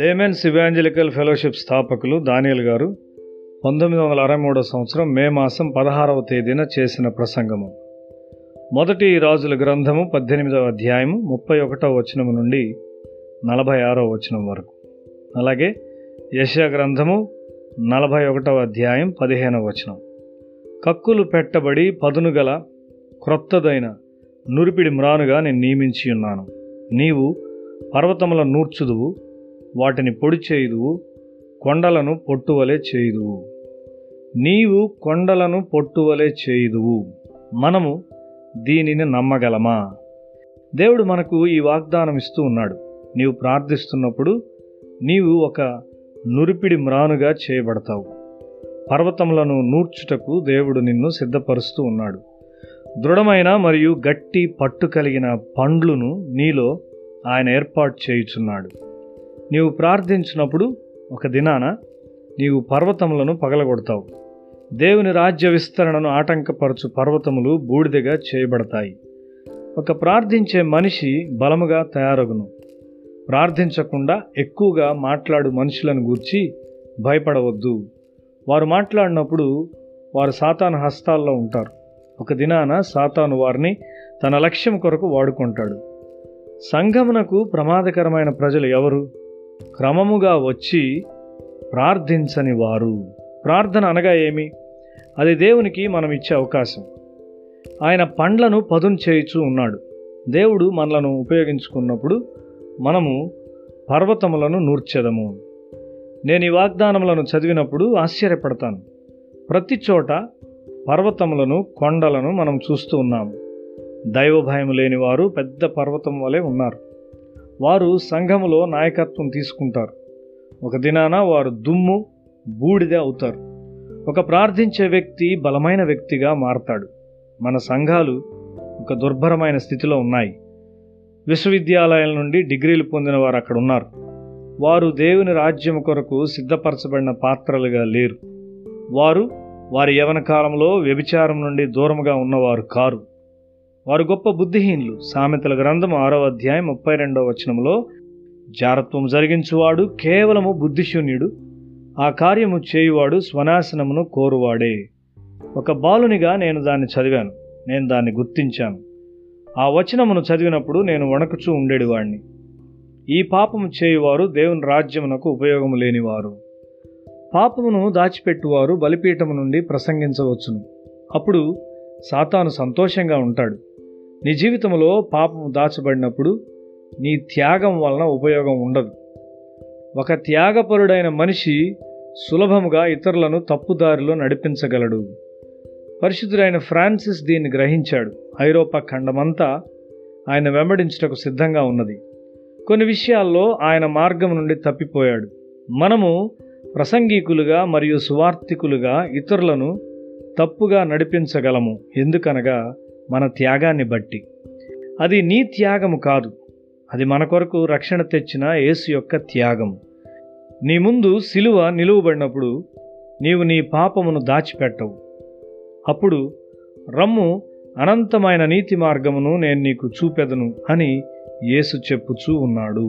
Laymen's evangelical fellowship స్థాపకులు దానియేలు గారు 1963 మే మాసం 16వ తేదీన చేసిన ప్రసంగము. మొదటి రాజుల గ్రంథము 18వ అధ్యాయము 31వ వచనము నుండి 46వ వచనం వరకు, అలాగే యెషయా గ్రంథము 41వ అధ్యాయం 15వ వచనం. కక్కులు పెట్టబడి పదునుగల క్రొత్తదైన నురిపిడి మ్రానుగా నేను నియమించి ఉన్నాను. నీవు పర్వతముల నూర్చుదువు, వాటిని పొడి చేయుదువు, కొండలను పొట్టువలే చేయుదువు. నీవు కొండలను పొట్టువలే చేయుదువు. మనము దీనిని నమ్మగలమా? దేవుడు మనకు ఈ వాగ్దానం ఇస్తూ ఉన్నాడు. నీవు ప్రార్థిస్తున్నప్పుడు నీవు ఒక నురిపిడి మ్రానుగా చేయబడతావు. పర్వతములను నూర్చుటకు దేవుడు నిన్ను సిద్ధపరుస్తూ ఉన్నాడు. దృఢమైన మరియు గట్టి పట్టు కలిగిన పండ్లను నీలో ఆయన ఏర్పాటు చేయుచున్నాడు. నీవు ప్రార్థించినప్పుడు ఒక దినాన నీవు పర్వతములను పగలగొడతావు. దేవుని రాజ్య విస్తరణను ఆటంకపరచు పర్వతములు బూడిదగా చేయబడతాయి. ఒక ప్రార్థించే మనిషి బలముగా తయారగును. ప్రార్థించకుండా ఎక్కువగా మాట్లాడు మనుషులను గూర్చి భయపడవద్దు. వారు మాట్లాడినప్పుడు వారు సాతాను హస్తాల్లో ఉంటారు. ఒక దినాన సాతాను వారిని తన లక్ష్యం కొరకు వాడుకుంటాడు. సంఘమునకు ప్రమాదకరమైన ప్రజలు ఎవరు? క్రమముగా వచ్చి ప్రార్థించని వారు. ప్రార్థన అనగా ఏమి? అది దేవునికి మనం ఇచ్చే అవకాశం. ఆయన పండ్లను పదును చేయుచూ ఉన్నాడు. దేవుడు మనలను ఉపయోగించుకున్నప్పుడు మనము పర్వతములను నూర్చెదము. నేను ఈ వాగ్దానములను చదివినప్పుడు ఆశ్చర్యపడతాను. ప్రతి చోట పర్వతములను, కొండలను మనం చూస్తూ ఉన్నాము. దైవభయం లేని వారు పెద్ద పర్వతం వలె ఉన్నారు. వారు సంఘములో నాయకత్వం తీసుకుంటారు. ఒక దినాన వారు దుమ్ము, బూడిద అవుతారు. ఒక ప్రార్థించే వ్యక్తి బలమైన వ్యక్తిగా మారతాడు. మన సంఘాలు ఒక దుర్భరమైన స్థితిలో ఉన్నాయి. విశ్వవిద్యాలయాల నుండి డిగ్రీలు పొందిన వారు అక్కడ ఉన్నారు. వారు దేవుని రాజ్యం కొరకు సిద్ధపరచబడిన పాత్రలుగా లేరు. వారు వారి యవన కాలంలో వ్యభిచారం నుండి దూరముగా ఉన్నవారు కారు. వారు గొప్ప బుద్ధిహీనులు. సామెతల గ్రంథం 6వ అధ్యాయం 32వ వచనంలో, జారత్వం జరిగించువాడు కేవలము బుద్ధిశూన్యుడు, ఆ కార్యము చేయువాడు స్వనాశనమును కోరువాడే. ఒక బాలునిగా నేను దాన్ని చదివాను. నేను దాన్ని గుర్తించాను. ఆ వచనమును చదివినప్పుడు నేను వణకుచూ ఉండేవాడిని. ఈ పాపము చేయువారు దేవుని రాజ్యమునకు ఉపయోగము లేనివారు. పాపమును దాచిపెట్టువారు బలిపీఠము నుండి ప్రసంగించవచ్చును. అప్పుడు సాతాను సంతోషంగా ఉంటాడు. నీ జీవితంలో పాపము దాచబడినప్పుడు నీ త్యాగం వలన ఉపయోగం ఉండదు. ఒక త్యాగపరుడైన మనిషి సులభముగా ఇతరులను తప్పుదారిలో నడిపించగలడు. పరిశుద్ధుడైన ఫ్రాన్సిస్ దీన్ని గ్రహించాడు. ఐరోపా ఖండమంతా ఆయన వెంబడించుటకు సిద్ధంగా ఉన్నది. కొన్ని విషయాల్లో ఆయన మార్గం నుండి తప్పిపోయాడు. మనము ప్రసంగికులుగా మరియు సువార్థికులుగా ఇతరులను తప్పుగా నడిపించగలము. ఎందుకనగా మన త్యాగాన్ని బట్టి. అది నీ త్యాగము కాదు, అది మన కొరకు రక్షణ తెచ్చిన యేసు యొక్క త్యాగము. నీ ముందు సిలువ నిలువబడినప్పుడు నీవు నీ పాపమును దాచిపెట్టవు. అప్పుడు రమ్ము, అనంతమైన నీతి మార్గమును నేను నీకు చూపెదను అని యేసు చెప్పుచూ ఉన్నాడు.